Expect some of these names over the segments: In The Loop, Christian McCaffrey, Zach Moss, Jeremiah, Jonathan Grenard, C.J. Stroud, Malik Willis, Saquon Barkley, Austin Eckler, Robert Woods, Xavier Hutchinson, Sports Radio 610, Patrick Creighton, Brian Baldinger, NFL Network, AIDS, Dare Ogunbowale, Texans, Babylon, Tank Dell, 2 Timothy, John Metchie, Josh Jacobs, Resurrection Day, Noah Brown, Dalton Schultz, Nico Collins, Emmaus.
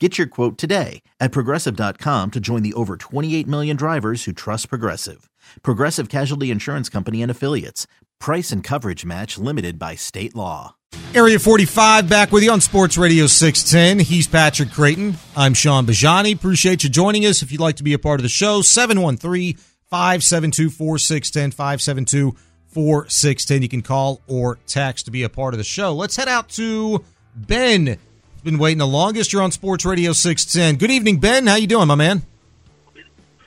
Get your quote today at Progressive.com to join the over 28 million drivers who trust Progressive. Progressive Casualty Insurance Company and Affiliates. Price and coverage match limited by state law. Area 45 back with you on Sports Radio 610. He's Patrick Creighton. I'm Sean Bajani. Appreciate you joining us. If you'd like to be a part of the show, 713-572-4610, 572-4610. You can call or text to be a part of the show. Let's head out to Ben. Been waiting the longest. You're on Sports Radio 610. Good evening, Ben. How you doing, my man?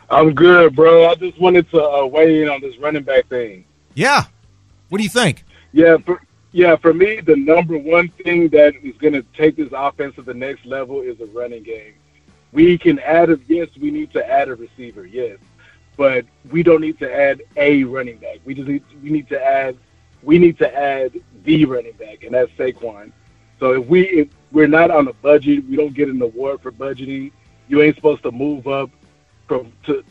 I'm good, bro. I just wanted to weigh in on this running back thing. Yeah. What do you think? For me, the number one thing that is going to take this offense to the next level is the running game. We can add a, yes, we need to add a receiver, yes, but we don't need to add a running back. We need to add the running back, and that's Saquon. So if we're not on a budget, we don't get an award for budgeting. You ain't supposed to move up from 12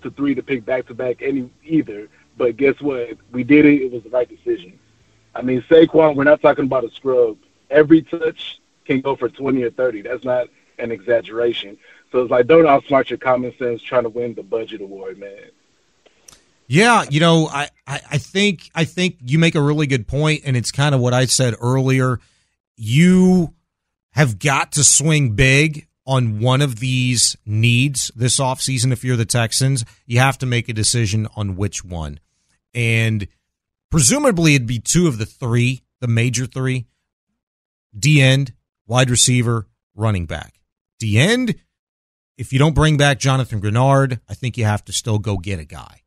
to 3 to pick back-to-back any either. But guess what? We did it. It was the right decision. I mean, Saquon, we're not talking about a scrub. Every touch can go for 20 or 30. That's not an exaggeration. So it's like, don't outsmart your common sense trying to win the budget award, man. Yeah, you know, I think you make a really good point, and it's kind of what I said earlier. You have got to swing big on one of these needs this offseason. If you're the Texans, you have to make a decision on which one. And presumably it'd be two of the three, the major three: D-end, wide receiver, running back. D-end, if you don't bring back Jonathan Grenard, I think you have to still go get a guy.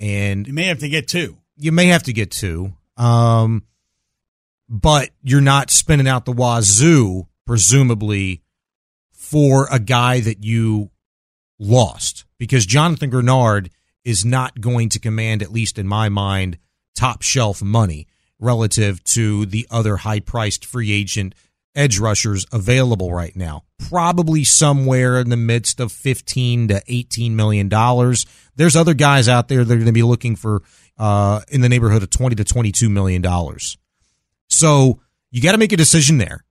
And you may have to get two. But you're not spinning out the wazoo, presumably, for a guy that you lost, because Jonathan Grenard is not going to command, at least in my mind, top shelf money relative to the other high-priced free agent edge rushers available right now. Probably somewhere in the midst of $15 to $18 million. There's other guys out there that are going to be looking for in the neighborhood of $20 to $22 million. So you got to make a decision there.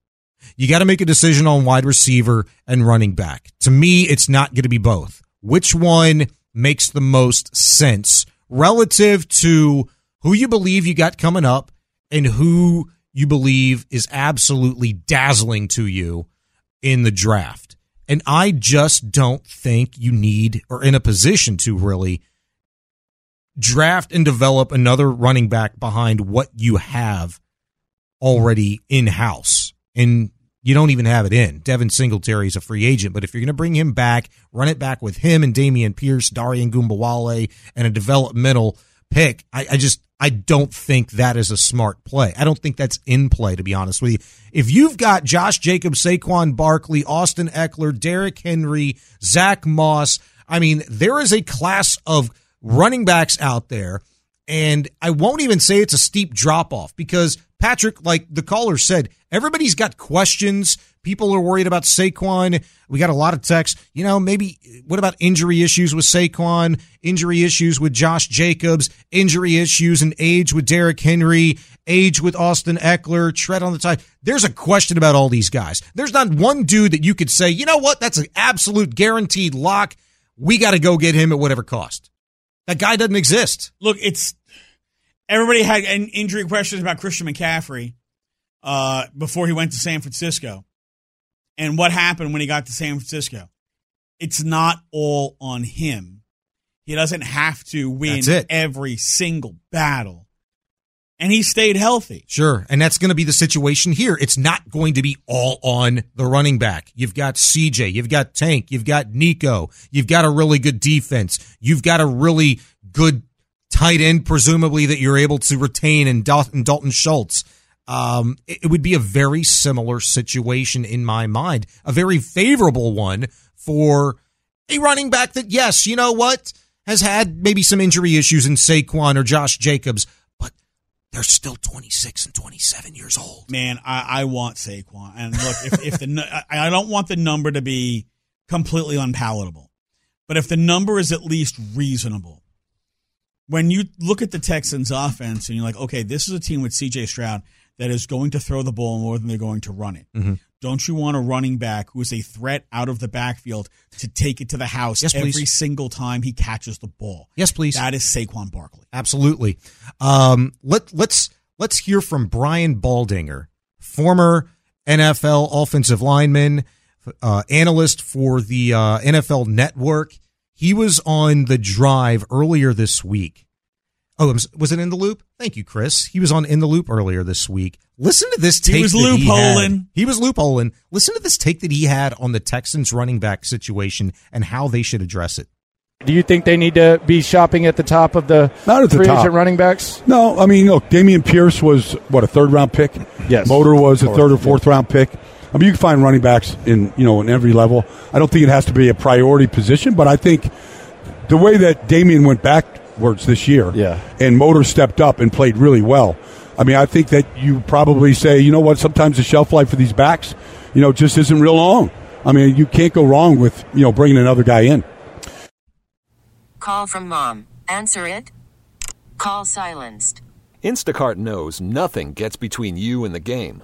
You got to make a decision on wide receiver and running back. To me, it's not going to be both. Which one makes the most sense relative to who you believe you got coming up and who you believe is absolutely dazzling to you in the draft? And I just don't think you need or in a position to really draft and develop another running back behind what you have already in-house, and you don't even have it in. Devin Singletary is a free agent, but if you're going to bring him back, run it back with him and Damian Pierce, Dare Ogunbowale, and a developmental pick. I don't think that is a smart play. I don't think that's in play, to be honest with you. If you've got Josh Jacobs, Saquon Barkley, Austin Eckler, Derrick Henry, Zach Moss, I mean, there is a class of running backs out there, and I won't even say it's a steep drop-off because – Patrick, like the caller said, everybody's got questions. People are worried about Saquon. We got a lot of texts. You know, maybe what about injury issues with Saquon, injury issues with Josh Jacobs, injury issues and age with Derrick Henry, age with Austin Eckler, tread on the tide. There's a question about all these guys. There's not one dude that you could say, you know what, that's an absolute guaranteed lock. We got to go get him at whatever cost. That guy doesn't exist. Look, it's... Everybody had injury questions about Christian McCaffrey before he went to San Francisco. and what happened when he got to San Francisco. It's not all on him. He doesn't have to win every single battle. And he stayed healthy. Sure, and that's going to be the situation here. It's not going to be all on the running back. You've got CJ, you've got Tank, you've got Nico, you've got a really good defense, you've got a really good tight end, presumably, that you're able to retain in Dalton Schultz. It would be a very similar situation in my mind, a very favorable one for a running back that, yes, you know what, has had maybe some injury issues in Saquon or Josh Jacobs, but they're still 26 and 27 years old. Man, I want Saquon. And look, I don't want the number to be completely unpalatable, but if the number is at least reasonable, when you look at the Texans' offense and you're like, okay, this is a team with C.J. Stroud that is going to throw the ball more than they're going to run it. Mm-hmm. Don't you want a running back who is a threat out of the backfield to take it to the house every single time he catches the ball? Yes, please. That is Saquon Barkley. Absolutely. Let's hear from Brian Baldinger, former NFL offensive lineman, analyst for the NFL Network. He was on the drive earlier this week. Oh, was it In The Loop? Thank you, Chris. He was on In The Loop earlier this week. Listen to this take He was loopholing. Listen to this take that he had on the Texans running back situation and how they should address it. Do you think they need to be shopping at the top of the free agent running backs? No, I mean, look, Damian Pierce was, a third-round pick? Yes. Motor was a third or fourth-round pick. I mean, you can find running backs in every level. I don't think it has to be a priority position, but I think the way that Damian went backwards this year and Motor stepped up and played really well, I mean, I think that you probably say, you know what, sometimes the shelf life for these backs, just isn't real long. I mean, you can't go wrong with, bringing another guy in. Call from mom. Answer it. Call silenced. Instacart knows nothing gets between you and the game.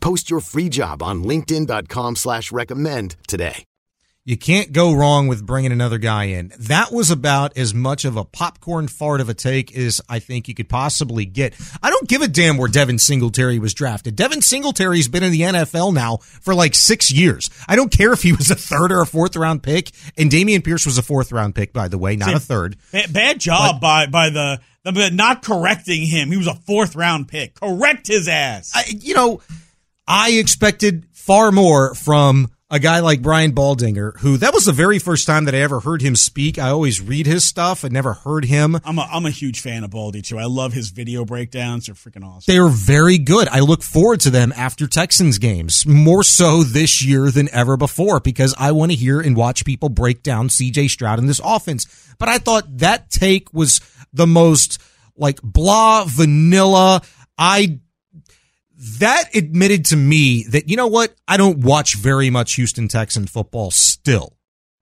Post your free job on linkedin.com/recommend today. You can't go wrong with bringing another guy in. That was about as much of a popcorn fart of a take as I think you could possibly get. I don't give a damn where Devin Singletary was drafted. Devin Singletary's been in the NFL now for like 6 years. I don't care if he was a third or a fourth-round pick, and Damian Pierce was a fourth-round pick, by the way, not a third. Bad job by the not correcting him. He was a fourth-round pick. Correct his ass. I expected far more from a guy like Brian Baldinger, who that was the very first time that I ever heard him speak. I always read his stuff. I never heard him. I'm a huge fan of Baldy, too. I love his video breakdowns. They're freaking awesome. They are very good. I look forward to them after Texans games, more so this year than ever before, because I want to hear and watch people break down C.J. Stroud in this offense. But I thought that take was the most, blah, vanilla, that admitted to me that, you know what, I don't watch very much Houston Texan football still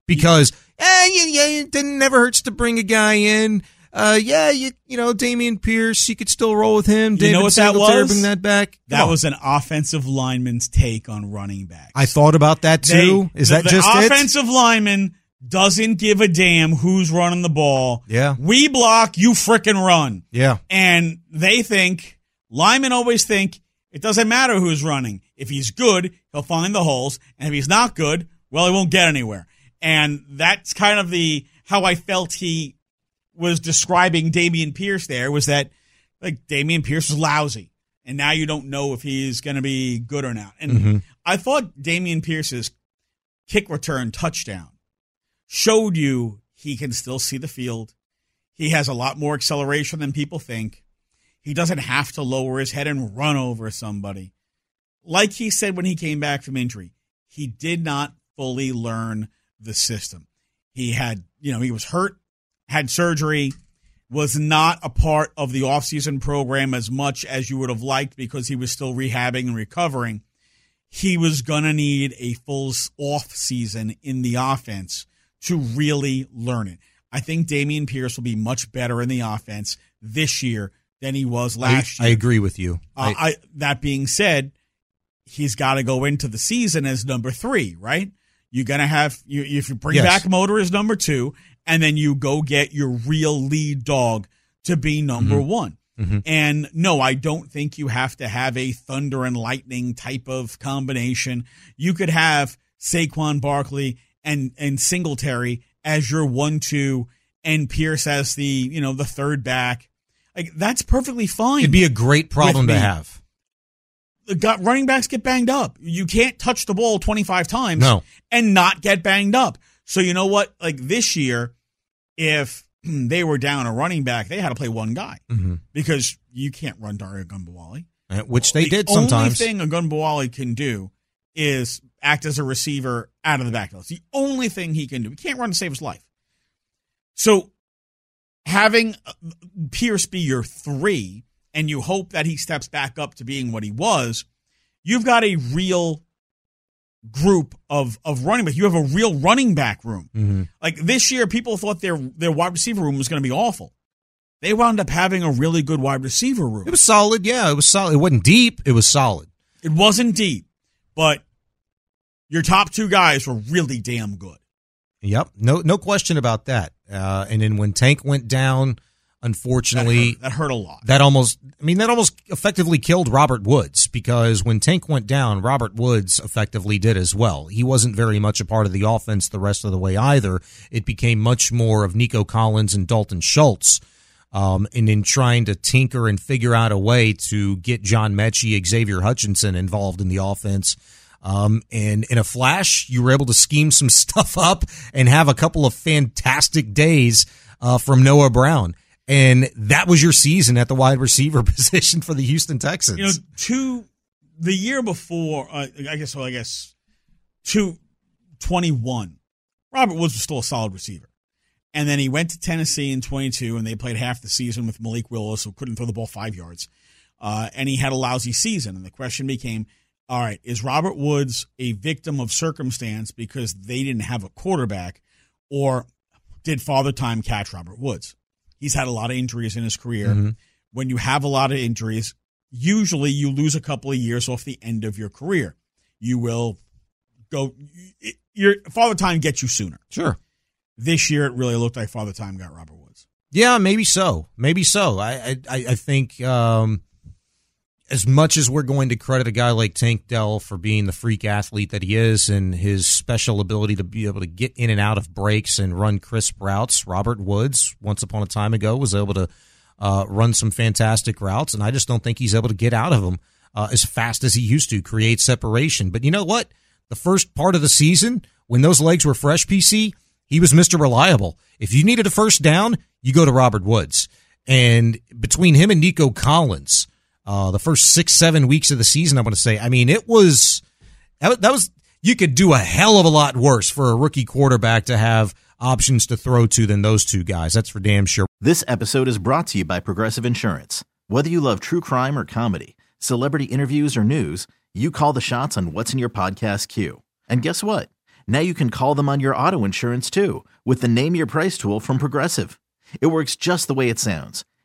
because, it never hurts to bring a guy in. Damian Pierce, you could still roll with him. You know what that was? Bring that back. That was an offensive lineman's take on running backs. I thought about that too. Is that just it? The offensive lineman doesn't give a damn who's running the ball. Yeah. We block, you frickin' run. Yeah. And linemen always think, it doesn't matter who's running. If he's good, he'll find the holes. And if he's not good, well, he won't get anywhere. And that's kind of how I felt he was describing Damian Pierce there, was that Damian Pierce was lousy. And now you don't know if he's going to be good or not. And I thought Damian Pierce's kick return touchdown showed you he can still see the field. He has a lot more acceleration than people think. He doesn't have to lower his head and run over somebody. Like he said when he came back from injury, he did not fully learn the system. He had, he was hurt, had surgery, was not a part of the offseason program as much as you would have liked because he was still rehabbing and recovering. He was going to need a full offseason in the offense to really learn it. I think Damian Pierce will be much better in the offense this year than he was last year. I agree with you. That being said, he's got to go into the season as number 3, right? You're going to have, if you bring back Motor as number 2, and then you go get your real lead dog to be number 1. Mm-hmm. And no, I don't think you have to have a thunder and lightning type of combination. You could have Saquon Barkley and Singletary as your 1-2 and Pierce as the, the third back. Like, that's perfectly fine. It'd be a great problem to have. Running backs get banged up. You can't touch the ball 25 times and not get banged up. So you know what? Like this year, if they were down a running back, they had to play one guy because you can't run Dare Ogunbowale. Which they did sometimes. The only thing Ogunbowale can do is act as a receiver out of the backfield. It's the only thing he can do. He can't run to save his life. So having Pierce be your 3 and you hope that he steps back up to being what he was, you've got a real group of running backs. You have a real running back room. Mm-hmm. Like this year, people thought their wide receiver room was going to be awful. They wound up having a really good wide receiver room. It was solid, It was solid. It wasn't deep. It was solid. It wasn't deep, but your top 2 guys were really damn good. Yep. No question about that. And then when Tank went down, unfortunately, that hurt a lot. That almost effectively killed Robert Woods, because when Tank went down, Robert Woods effectively did as well. He wasn't very much a part of the offense the rest of the way either. It became much more of Nico Collins and Dalton Schultz, and in trying to tinker and figure out a way to get John Metchie, Xavier Hutchinson involved in the offense. And in a flash, you were able to scheme some stuff up and have a couple of fantastic days from Noah Brown. And that was your season at the wide receiver position for the Houston Texans. The year before, 2021, Robert Woods was still a solid receiver. And then he went to Tennessee in 22, and they played half the season with Malik Willis, who couldn't throw the ball 5 yards. And he had a lousy season. And the question became, all right, is Robert Woods a victim of circumstance because they didn't have a quarterback, or did Father Time catch Robert Woods? He's had a lot of injuries in his career. Mm-hmm. When you have a lot of injuries, usually you lose a couple of years off the end of your career. You will go – your Father Time gets you sooner. Sure. This year it really looked like Father Time got Robert Woods. Yeah, maybe so. I think as much as we're going to credit a guy like Tank Dell for being the freak athlete that he is and his special ability to be able to get in and out of breaks and run crisp routes, Robert Woods, once upon a time ago, was able to run some fantastic routes, and I just don't think he's able to get out of them as fast as he used to, create separation. But you know what? The first part of the season, when those legs were fresh, PC, he was Mr. Reliable. If you needed a first down, you go to Robert Woods. And between him and Nico Collins, the first 6-7 weeks of the season, I want to say. I mean, it was you could do a hell of a lot worse for a rookie quarterback to have options to throw to than those two guys. That's for damn sure. This episode is brought to you by Progressive Insurance. Whether you love true crime or comedy, celebrity interviews or news, you call the shots on what's in your podcast queue. And guess what? Now you can call them on your auto insurance too, with the Name Your Price tool from Progressive. It works just the way it sounds.